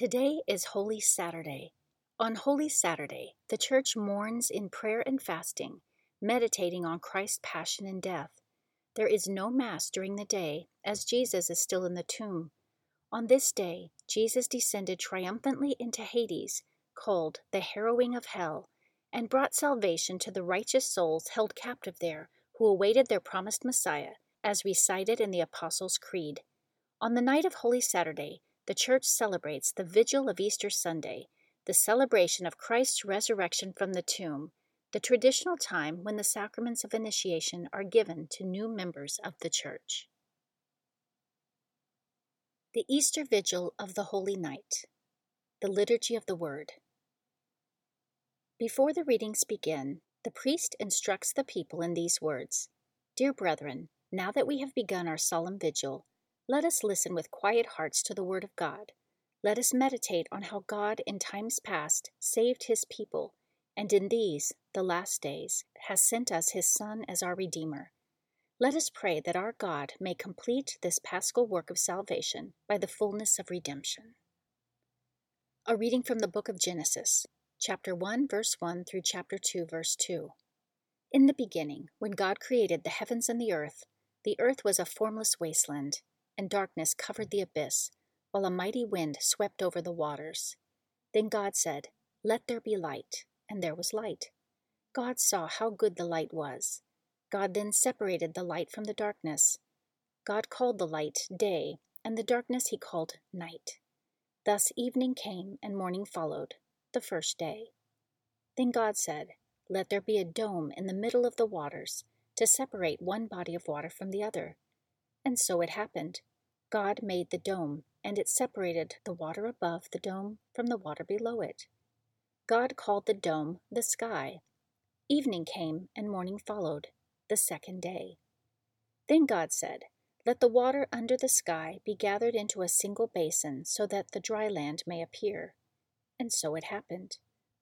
Today is Holy Saturday. On Holy Saturday, the Church mourns in prayer and fasting, meditating on Christ's passion and death. There is no Mass during the day, as Jesus is still in the tomb. On this day, Jesus descended triumphantly into Hades, called the Harrowing of Hell, and brought salvation to the righteous souls held captive there, who awaited their promised Messiah, as recited in the Apostles' Creed. On the night of Holy Saturday, the Church celebrates the Vigil of Easter Sunday, the celebration of Christ's resurrection from the tomb, the traditional time when the sacraments of initiation are given to new members of the Church. The Easter Vigil of the Holy Night, the Liturgy of the Word. Before the readings begin, the priest instructs the people in these words, "Dear brethren, now that we have begun our solemn vigil, let us listen with quiet hearts to the Word of God. Let us meditate on how God in times past saved His people, and in these, the last days, has sent us His Son as our Redeemer. Let us pray that our God may complete this paschal work of salvation by the fullness of redemption." A reading from the Book of Genesis, chapter 1, verse 1 through chapter 2, verse 2. In the beginning, when God created the heavens and the earth was a formless wasteland, and darkness covered the abyss, while a mighty wind swept over the waters. Then God said, "Let there be light," and there was light. God saw how good the light was. God then separated the light from the darkness. God called the light day, and the darkness He called night. Thus evening came and morning followed, the first day. Then God said, "Let there be a dome in the middle of the waters, to separate one body of water from the other." And so it happened. God made the dome, and it separated the water above the dome from the water below it. God called the dome the sky. Evening came and morning followed, the second day. Then God said, "Let the water under the sky be gathered into a single basin so that the dry land may appear." And so it happened.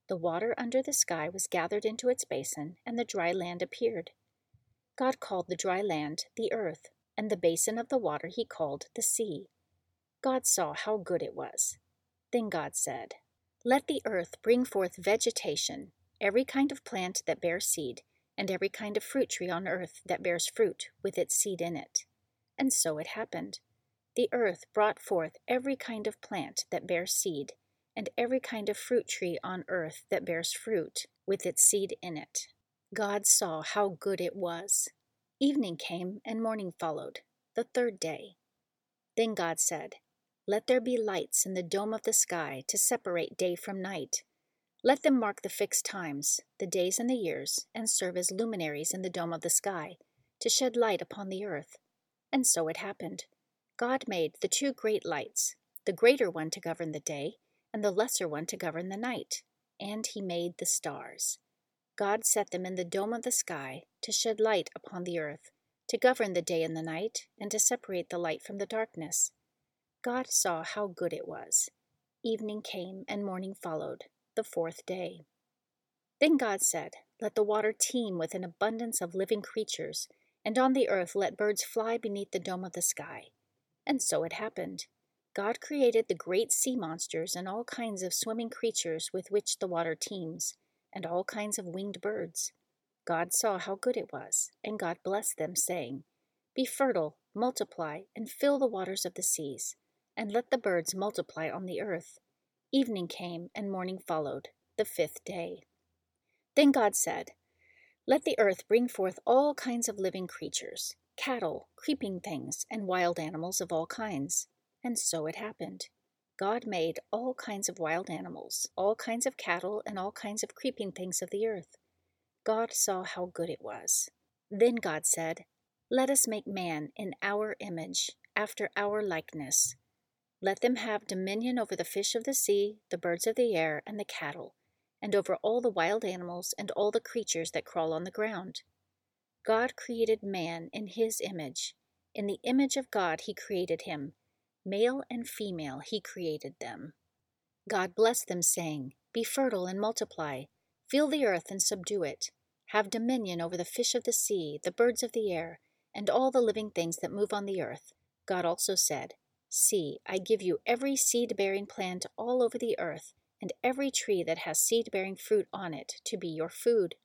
The water under the sky was gathered into its basin, and the dry land appeared. God called the dry land the earth, and the basin of the water He called the sea. God saw how good it was. Then God said, "Let the earth bring forth vegetation, every kind of plant that bears seed, and every kind of fruit tree on earth that bears fruit with its seed in it." And so it happened. The earth brought forth every kind of plant that bears seed, and every kind of fruit tree on earth that bears fruit with its seed in it. God saw how good it was. Evening came and morning followed, the third day. Then God said, "Let there be lights in the dome of the sky to separate day from night. Let them mark the fixed times, the days and the years, and serve as luminaries in the dome of the sky, to shed light upon the earth." And so it happened. God made the two great lights, the greater one to govern the day, and the lesser one to govern the night, and He made the stars. God set them in the dome of the sky, to shed light upon the earth, to govern the day and the night, and to separate the light from the darkness. God saw how good it was. Evening came and morning followed, the fourth day. Then God said, "Let the water teem with an abundance of living creatures, and on the earth let birds fly beneath the dome of the sky." And so it happened. God created the great sea monsters and all kinds of swimming creatures with which the water teems, and all kinds of winged birds. God saw how good it was, and God blessed them, saying, "Be fertile, multiply, and fill the waters of the seas, and let the birds multiply on the earth." Evening came, and morning followed, the fifth day. Then God said, "Let the earth bring forth all kinds of living creatures, cattle, creeping things, and wild animals of all kinds." And so it happened. God made all kinds of wild animals, all kinds of cattle, and all kinds of creeping things of the earth. God saw how good it was. Then God said, "Let us make man in our image, after our likeness. Let them have dominion over the fish of the sea, the birds of the air, and the cattle, and over all the wild animals and all the creatures that crawl on the ground." God created man in His image. In the image of God He created him. Male and female He created them. God blessed them, saying, "Be fertile and multiply. Fill the earth and subdue it. Have dominion over the fish of the sea, the birds of the air, and all the living things that move on the earth." God also said, See, I give you every seed-bearing plant all over the earth, and every tree that has seed-bearing fruit on it, to be your food.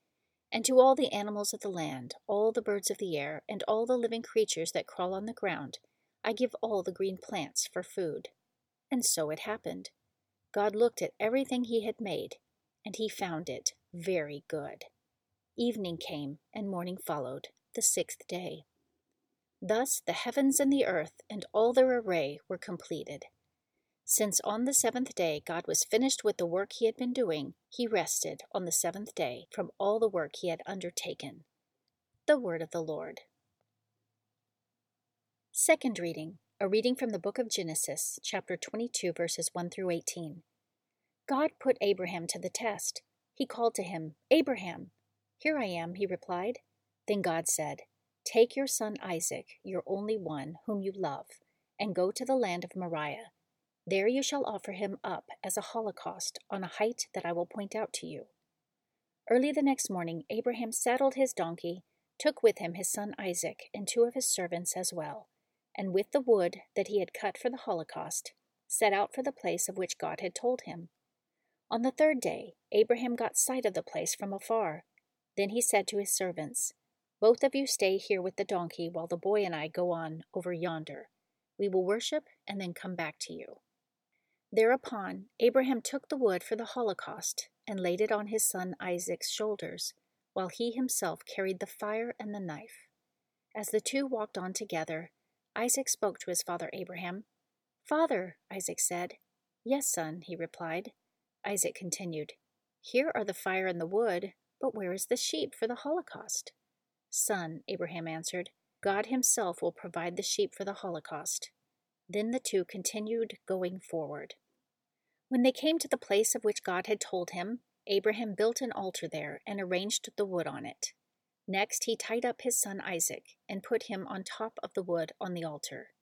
And to all the animals of the land, all the birds of the air, and all the living creatures that crawl on the ground, I give all the green plants for food." And so it happened. God looked at everything he had made, and he found it very good. Evening came, and morning followed, the sixth day. Thus the heavens and the earth and all their array were completed. Since on the seventh day God was finished with the work he had been doing, he rested on the seventh day from all the work he had undertaken. The Word of the Lord. Second reading, a reading from the Book of Genesis, chapter 22, verses 1 through 18. God put Abraham to the test. He called to him, "Abraham." "Here I am," he replied. Then God said, "Take your son Isaac, your only one, whom you love, and go to the land of Moriah. There you shall offer him up as a holocaust on a height that I will point out to you." Early the next morning, Abraham saddled his donkey, took with him his son Isaac and two of his servants as well, and with the wood that he had cut for the holocaust, set out for the place of which God had told him. On the third day, Abraham got sight of the place from afar. Then he said to his servants, "Both of you stay here with the donkey while the boy and I go on over yonder. We will worship and then come back to you." Thereupon, Abraham took the wood for the holocaust and laid it on his son Isaac's shoulders, while he himself carried the fire and the knife. As the two walked on together, Isaac spoke to his father Abraham. "Father," Isaac said. "Yes, son," he replied. Isaac continued, "Here are the fire and the wood, but where is the sheep for the holocaust?" "Son," Abraham answered, "God himself will provide the sheep for the holocaust." Then the two continued going forward. When they came to the place of which God had told him, Abraham built an altar there and arranged the wood on it. Next he tied up his son Isaac and put him on top of the wood on the altar.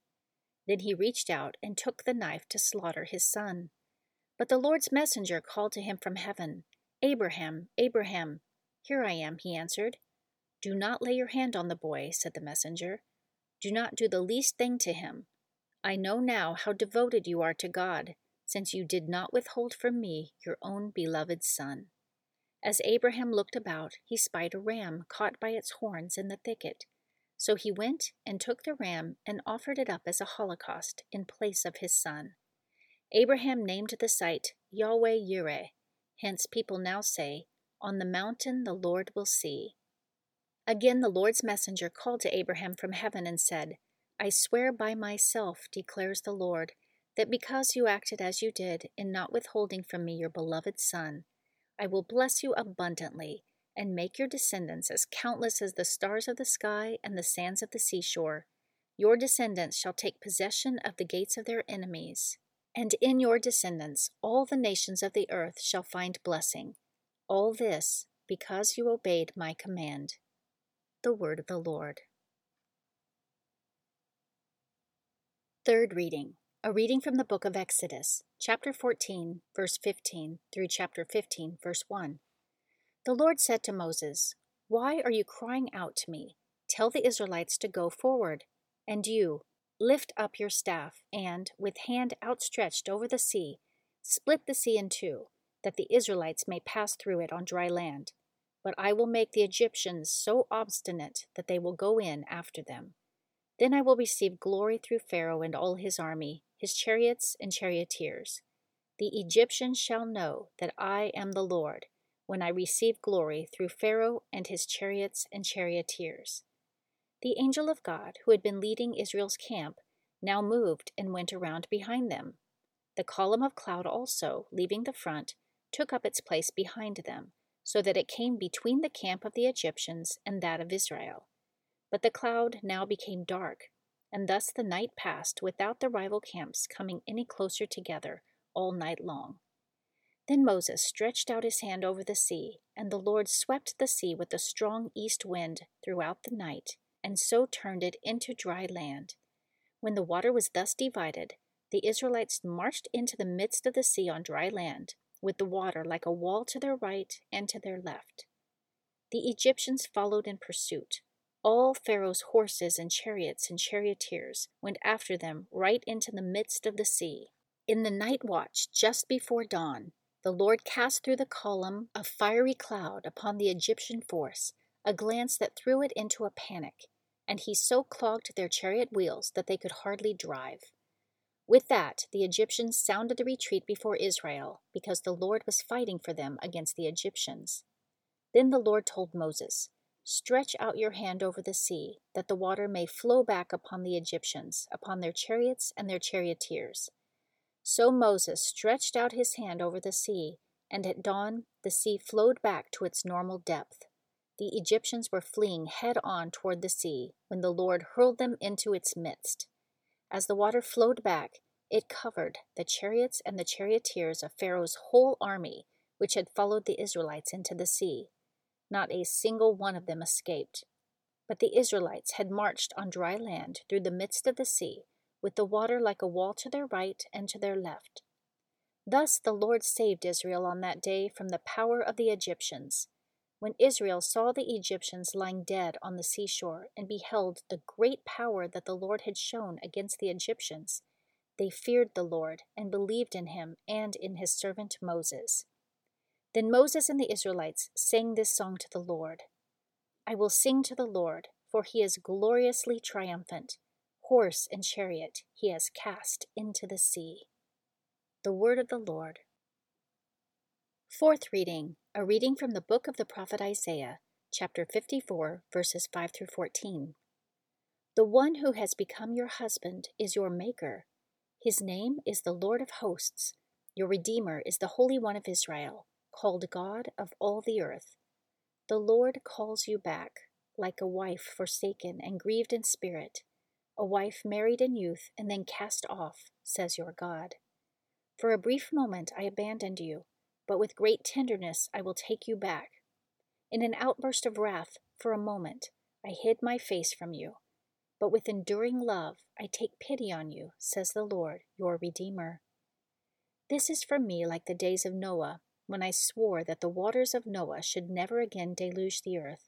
Then he reached out and took the knife to slaughter his son. But the Lord's messenger called to him from heaven, "Abraham, Abraham." "Here I am," he answered. "Do not lay your hand on the boy," said the messenger. "Do not do the least thing to him. I know now how devoted you are to God, since you did not withhold from me your own beloved son." As Abraham looked about, he spied a ram caught by its horns in the thicket. So he went and took the ram and offered it up as a holocaust in place of his son. Abraham named the site Yahweh Yireh. Hence people now say, "On the mountain the Lord will see." Again the Lord's messenger called to Abraham from heaven and said, "I swear by myself, declares the Lord, that because you acted as you did in not withholding from me your beloved son, I will bless you abundantly and make your descendants as countless as the stars of the sky and the sands of the seashore. Your descendants shall take possession of the gates of their enemies, and in your descendants all the nations of the earth shall find blessing. All this because you obeyed my command." The word of the Lord. Third reading, a reading from the Book of Exodus, chapter 14, verse 15 through chapter 15, verse 1. The Lord said to Moses, "Why are you crying out to me? Tell the Israelites to go forward, and you, lift up your staff, and, with hand outstretched over the sea, split the sea in two, that the Israelites may pass through it on dry land. But I will make the Egyptians so obstinate that they will go in after them. Then I will receive glory through Pharaoh and all his army, his chariots and charioteers. The Egyptians shall know that I am the Lord, when I receive glory through Pharaoh and his chariots and charioteers." The angel of God, who had been leading Israel's camp, now moved and went around behind them. The column of cloud also, leaving the front, took up its place behind them, so that it came between the camp of the Egyptians and that of Israel. But the cloud now became dark, and thus the night passed without the rival camps coming any closer together all night long. Then Moses stretched out his hand over the sea, and the Lord swept the sea with a strong east wind throughout the night, and so turned it into dry land. When the water was thus divided, the Israelites marched into the midst of the sea on dry land, with the water like a wall to their right and to their left. The Egyptians followed in pursuit. all Pharaoh's horses and chariots and charioteers went after them right into the midst of the sea. In the night watch, just before dawn, the Lord cast through the column a fiery cloud upon the Egyptian force, a glance that threw it into a panic, and he so clogged their chariot wheels that they could hardly drive. With that, the Egyptians sounded the retreat before Israel, because the Lord was fighting for them against the Egyptians. Then the Lord told Moses, "Stretch out your hand over the sea, that the water may flow back upon the Egyptians, upon their chariots and their charioteers." So Moses stretched out his hand over the sea, and at dawn the sea flowed back to its normal depth. The Egyptians were fleeing head on toward the sea when the Lord hurled them into its midst. As the water flowed back, it covered the chariots and the charioteers of Pharaoh's whole army, which had followed the Israelites into the sea. Not a single one of them escaped. But the Israelites had marched on dry land through the midst of the sea, with the water like a wall to their right and to their left. Thus the Lord saved Israel on that day from the power of the Egyptians. When Israel saw the Egyptians lying dead on the seashore and beheld the great power that the Lord had shown against the Egyptians, they feared the Lord and believed in him and in his servant Moses. Then Moses and the Israelites sang this song to the Lord. "I will sing to the Lord, for he is gloriously triumphant. Horse and chariot he has cast into the sea." The word of the Lord. Fourth reading, a reading from the book of the prophet Isaiah, chapter 54, verses 5 through 14. "The one who has become your husband is your maker. His name is the Lord of hosts. Your Redeemer is the Holy One of Israel, called God of all the earth. The Lord calls you back, like a wife forsaken and grieved in spirit, a wife married in youth and then cast off, says your God. For a brief moment I abandoned you, but with great tenderness I will take you back. In an outburst of wrath, for a moment, I hid my face from you. But with enduring love, I take pity on you, says the Lord, your Redeemer. This is for me like the days of Noah, when I swore that the waters of Noah should never again deluge the earth.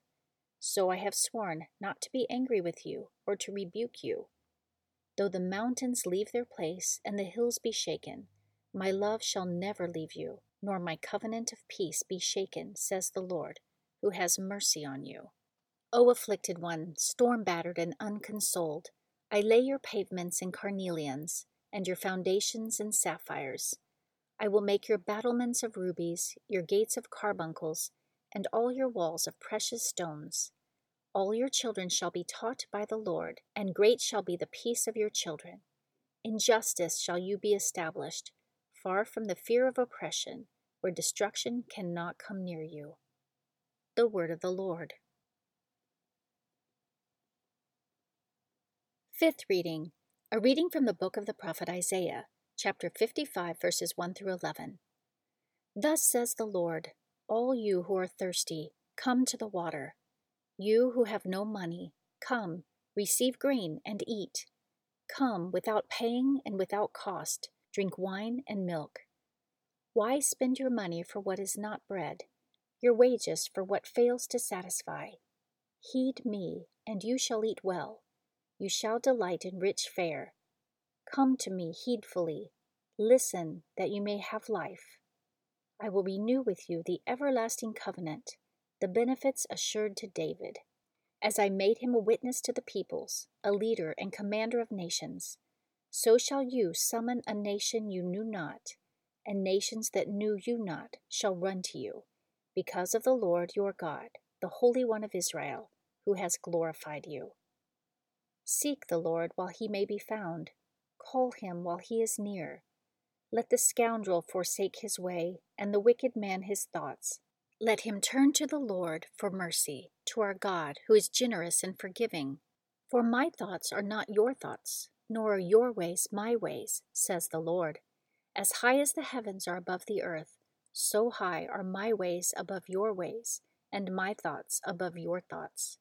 So I have sworn not to be angry with you or to rebuke you. Though the mountains leave their place and the hills be shaken, my love shall never leave you, nor my covenant of peace be shaken, says the Lord, who has mercy on you. O afflicted one, storm-battered and unconsoled, I lay your pavements in carnelians, and your foundations in sapphires. I will make your battlements of rubies, your gates of carbuncles, and all your walls of precious stones. All your children shall be taught by the Lord, and great shall be the peace of your children. In justice shall you be established, far from the fear of oppression, where destruction cannot come near you." The word of the Lord. Fifth reading, a reading from the book of the prophet Isaiah, chapter 55, verses 1 through 11. "Thus says the Lord, all you who are thirsty, come to the water. You who have no money, come, receive grain and eat. Come without paying and without cost. Drink wine and milk. Why spend your money for what is not bread, your wages for what fails to satisfy? Heed me, and you shall eat well. You shall delight in rich fare. Come to me heedfully. Listen, that you may have life. I will renew with you the everlasting covenant, the benefits assured to David, as I made him a witness to the peoples, a leader and commander of nations. So shall you summon a nation you knew not, and nations that knew you not shall run to you, because of the Lord your God, the Holy One of Israel, who has glorified you. Seek the Lord while he may be found. Call him while he is near. Let the scoundrel forsake his way, and the wicked man his thoughts. Let him turn to the Lord for mercy, to our God, who is generous and forgiving. For my thoughts are not your thoughts, nor are your ways my ways, says the Lord. As high as the heavens are above the earth, so high are my ways above your ways, and my thoughts above your thoughts.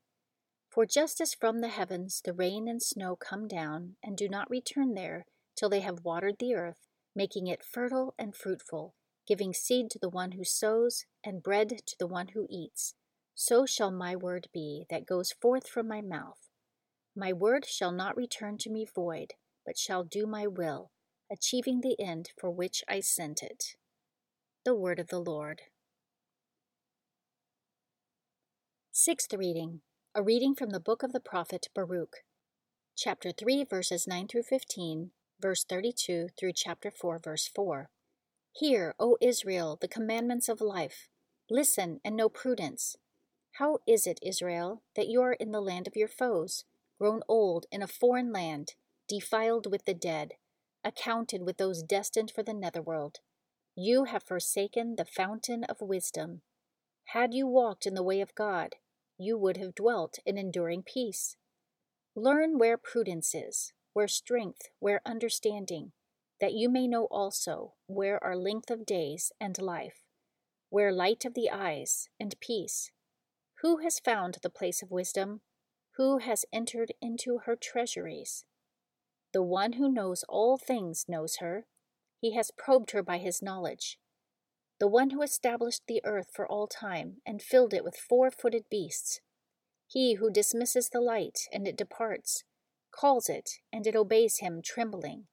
For just as from the heavens the rain and snow come down, and do not return there till they have watered the earth, making it fertile and fruitful, giving seed to the one who sows, and bread to the one who eats, so shall my word be that goes forth from my mouth. My word shall not return to me void, but shall do my will, achieving the end for which I sent it. The word of the Lord. Sixth reading, a reading from the book of the prophet Baruch, chapter 3, verses 9 through 15, verse 32 through chapter 4, verse 4. Hear, O Israel, the commandments of life. Listen and know prudence. How is it, Israel, that you are in the land of your foes, grown old in a foreign land, defiled with the dead, accounted with those destined for the netherworld? You have forsaken the fountain of wisdom. Had you walked in the way of God, you would have dwelt in enduring peace. Learn where prudence is, where strength, where understanding, that you may know also where are length of days and life, where light of the eyes and peace. Who has found the place of wisdom? Who has entered into her treasuries? The one who knows all things knows her. He has probed her by his knowledge. The one who established the earth for all time and filled it with four-footed beasts. He who dismisses the light, and it departs, calls it, and it obeys him, trembling,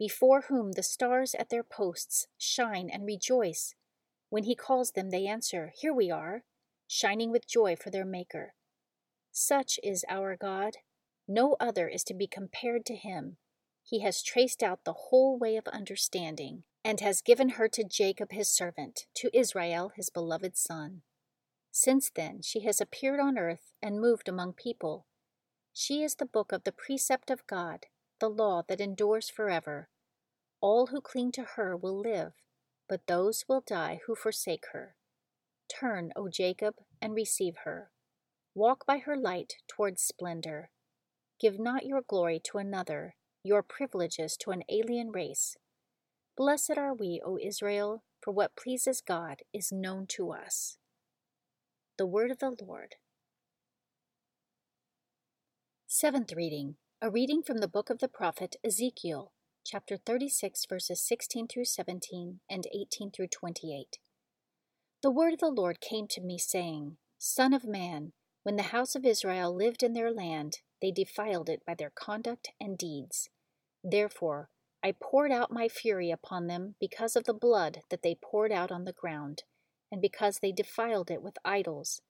before whom the stars at their posts shine and rejoice. When he calls them, they answer, "Here we are," shining with joy for their Maker. Such is our God. No other is to be compared to him. He has traced out the whole way of understanding, and has given her to Jacob his servant, to Israel his beloved son. Since then she has appeared on earth and moved among people. She is the book of the precept of God, the law that endures forever. All who cling to her will live, but those will die who forsake her. Turn, O Jacob, and receive her. Walk by her light towards splendor. Give not your glory to another, your privileges to an alien race. Blessed are we, O Israel, for what pleases God is known to us. The word of the Lord. Seventh reading, a reading from the book of the prophet Ezekiel, chapter 36, verses 16 through 17 and 18 through 28. The word of the Lord came to me, saying, Son of man, when the house of Israel lived in their land, they defiled it by their conduct and deeds. Therefore, I poured out my fury upon them because of the blood that they poured out on the ground, and because they defiled it with idols.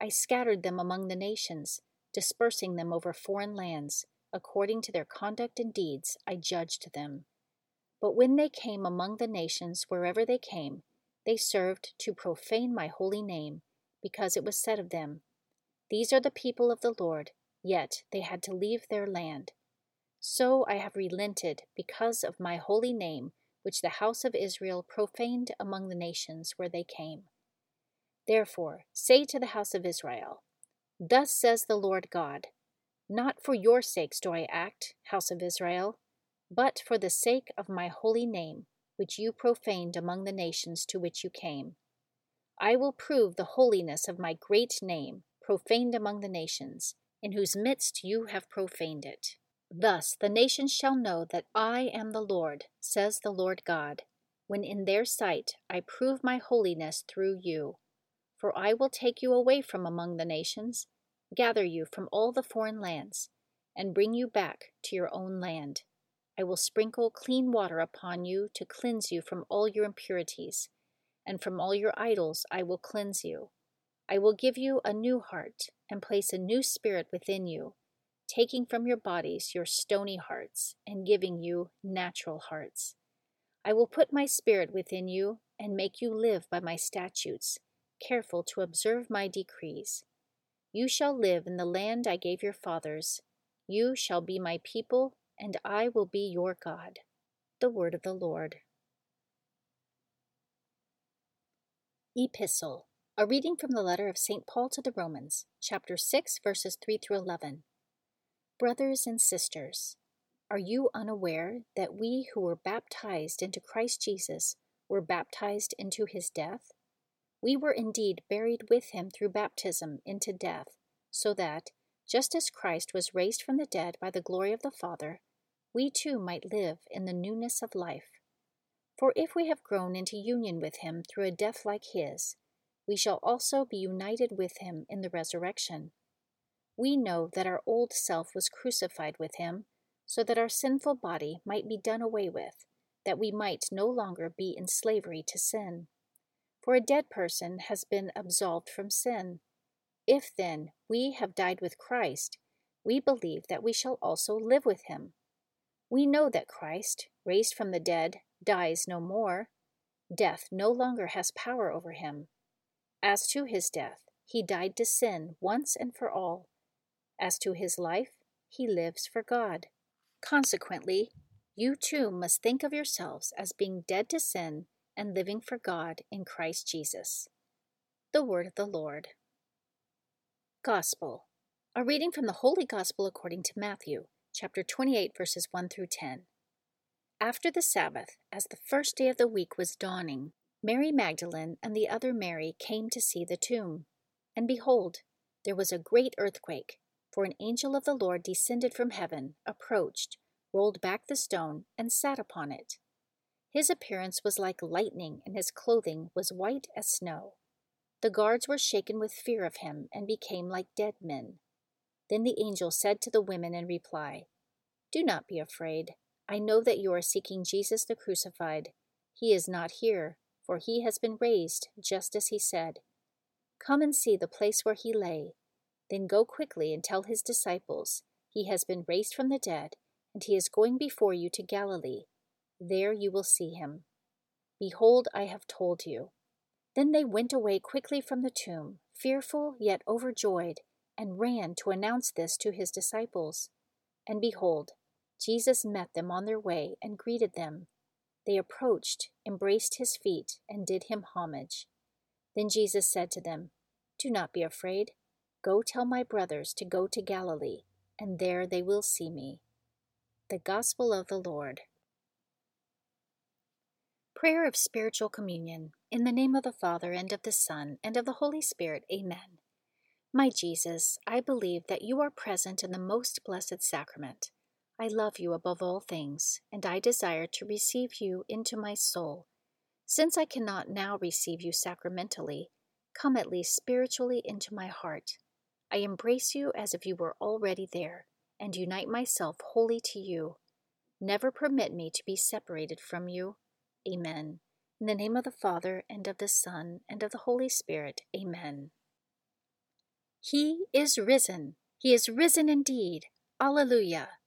I scattered them among the nations, dispersing them over foreign lands. According to their conduct and deeds, I judged them. But when they came among the nations, wherever they came, they served to profane my holy name, because it was said of them, These are the people of the Lord, yet they had to leave their land. So I have relented because of my holy name, which the house of Israel profaned among the nations where they came. Therefore, say to the house of Israel, Thus says the Lord God, Not for your sakes do I act, house of Israel, but for the sake of my holy name, which you profaned among the nations to which you came. I will prove the holiness of my great name, profaned among the nations, in whose midst you have profaned it. Thus the nations shall know that I am the Lord, says the Lord God, when in their sight I prove my holiness through you. For I will take you away from among the nations, gather you from all the foreign lands, and bring you back to your own land. I will sprinkle clean water upon you to cleanse you from all your impurities, and from all your idols I will cleanse you. I will give you a new heart, and place a new spirit within you, taking from your bodies your stony hearts, and giving you natural hearts. I will put my spirit within you, and make you live by my statutes, careful to observe my decrees. You shall live in the land I gave your fathers. You shall be my people, and I will be your God. The word of the Lord. Epistle. A reading from the letter of St. Paul to the Romans, chapter 6, verses 3 through 11. Brothers and sisters, are you unaware that we who were baptized into Christ Jesus were baptized into his death? We were indeed buried with him through baptism into death, so that, just as Christ was raised from the dead by the glory of the Father, we too might live in the newness of life. For if we have grown into union with him through a death like his, we shall also be united with him in the resurrection. We know that our old self was crucified with him, so that our sinful body might be done away with, that we might no longer be in slavery to sin. For a dead person has been absolved from sin. If, then, we have died with Christ, we believe that we shall also live with him. We know that Christ, raised from the dead, dies no more. Death no longer has power over him. As to his death, he died to sin once and for all. As to his life, he lives for God. Consequently, you too must think of yourselves as being dead to sin and living for God in Christ Jesus. The Word of the Lord. Gospel. A reading from the Holy Gospel according to Matthew, chapter 28, verses 1 through 10. After the Sabbath, as the first day of the week was dawning, Mary Magdalene and the other Mary came to see the tomb. And behold, there was a great earthquake, for an angel of the Lord descended from heaven, approached, rolled back the stone, and sat upon it. His appearance was like lightning, and his clothing was white as snow. The guards were shaken with fear of him and became like dead men. Then the angel said to the women in reply, "Do not be afraid. I know that you are seeking Jesus the crucified. He is not here, for he has been raised, just as he said. Come and see the place where he lay. Then go quickly and tell his disciples, he has been raised from the dead, and he is going before you to Galilee. There you will see him. Behold, I have told you." Then they went away quickly from the tomb, fearful yet overjoyed, and ran to announce this to his disciples. And behold, Jesus met them on their way and greeted them. They approached, embraced his feet, and did him homage. Then Jesus said to them, "Do not be afraid. Go tell my brothers to go to Galilee, and there they will see me." The Gospel of the Lord. Prayer of Spiritual Communion. In the name of the Father, and of the Son, and of the Holy Spirit. Amen. My Jesus, I believe that you are present in the most blessed sacrament. I love you above all things, and I desire to receive you into my soul. Since I cannot now receive you sacramentally, come at least spiritually into my heart. I embrace you as if you were already there, and unite myself wholly to you. Never permit me to be separated from you. Amen. In the name of the Father, and of the Son, and of the Holy Spirit. Amen. He is risen. He is risen indeed. Alleluia.